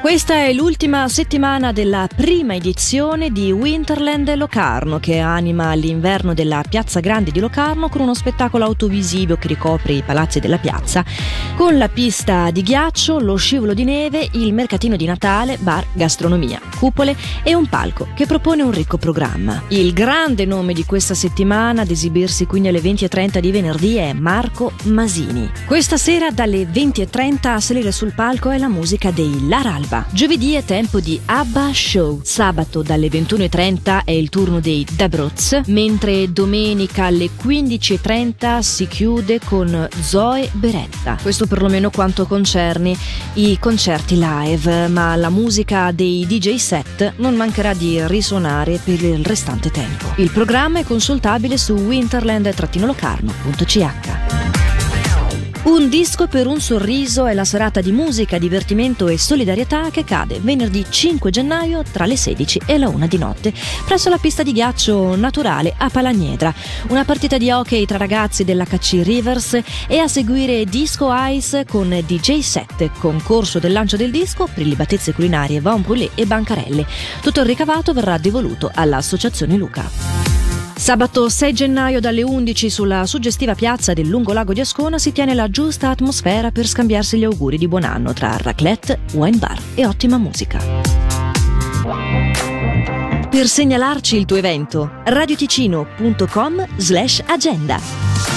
Questa è l'ultima settimana della prima edizione di Winterland Locarno, che anima l'inverno della Piazza Grande di Locarno con uno spettacolo autovisivo che ricopre i palazzi della piazza, con la pista di ghiaccio, lo scivolo di neve, il mercatino di Natale, bar, gastronomia, cupole e un palco che propone un ricco programma. Il grande nome di questa settimana ad esibirsi quindi alle 20:30 di venerdì è Marco Masini. Questa sera dalle 20:30 a salire sul palco è la musica dei Laralba. Giovedì è tempo di Abba Show. Sabato dalle 21:30 è il turno dei De Broz, mentre domenica alle 15:30 si chiude con Zoe Beretta. Questo perlomeno quanto concerne i concerti live, ma la musica dei DJ set non mancherà di risuonare per il restante tempo. Il programma è consultabile su winterland-locarno.ch. Un disco per un sorriso è la serata di musica, divertimento e solidarietà che cade venerdì 5 gennaio tra le 16 e la 1 di notte presso la pista di ghiaccio naturale a Palaniedra. Una partita di hockey tra ragazzi dell'HC Rivers e a seguire Disco Ice con DJ set, concorso del lancio del disco, prelibatezze culinarie, vin brûlé e bancarelle. Tutto il ricavato verrà devoluto all'Associazione Luca. Sabato 6 gennaio dalle 11 sulla suggestiva piazza del lungolago di Ascona si tiene la giusta atmosfera per scambiarsi gli auguri di buon anno tra raclette, wine bar e ottima musica. Per segnalarci il tuo evento, radioticino.com/agenda.